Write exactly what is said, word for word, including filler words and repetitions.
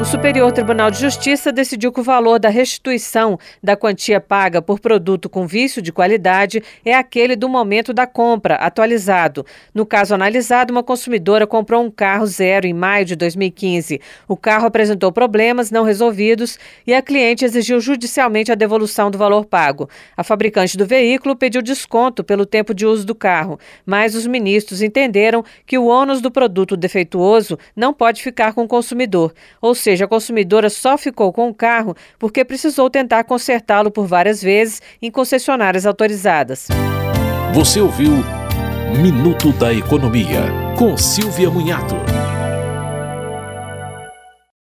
O Superior Tribunal de Justiça decidiu que o valor da restituição da quantia paga por produto com vício de qualidade é aquele do momento da compra, atualizado. No caso analisado, uma consumidora comprou um carro zero em maio de dois mil e quinze. O carro apresentou problemas não resolvidos e a cliente exigiu judicialmente a devolução do valor pago. A fabricante do veículo pediu desconto pelo tempo de uso do carro, mas os ministros entenderam que o ônus do produto defeituoso não pode ficar com o consumidor, ou seja, Ou seja, a consumidora só ficou com o carro porque precisou tentar consertá-lo por várias vezes em concessionárias autorizadas. Você ouviu Minuto da Economia, com Silvia Munhato.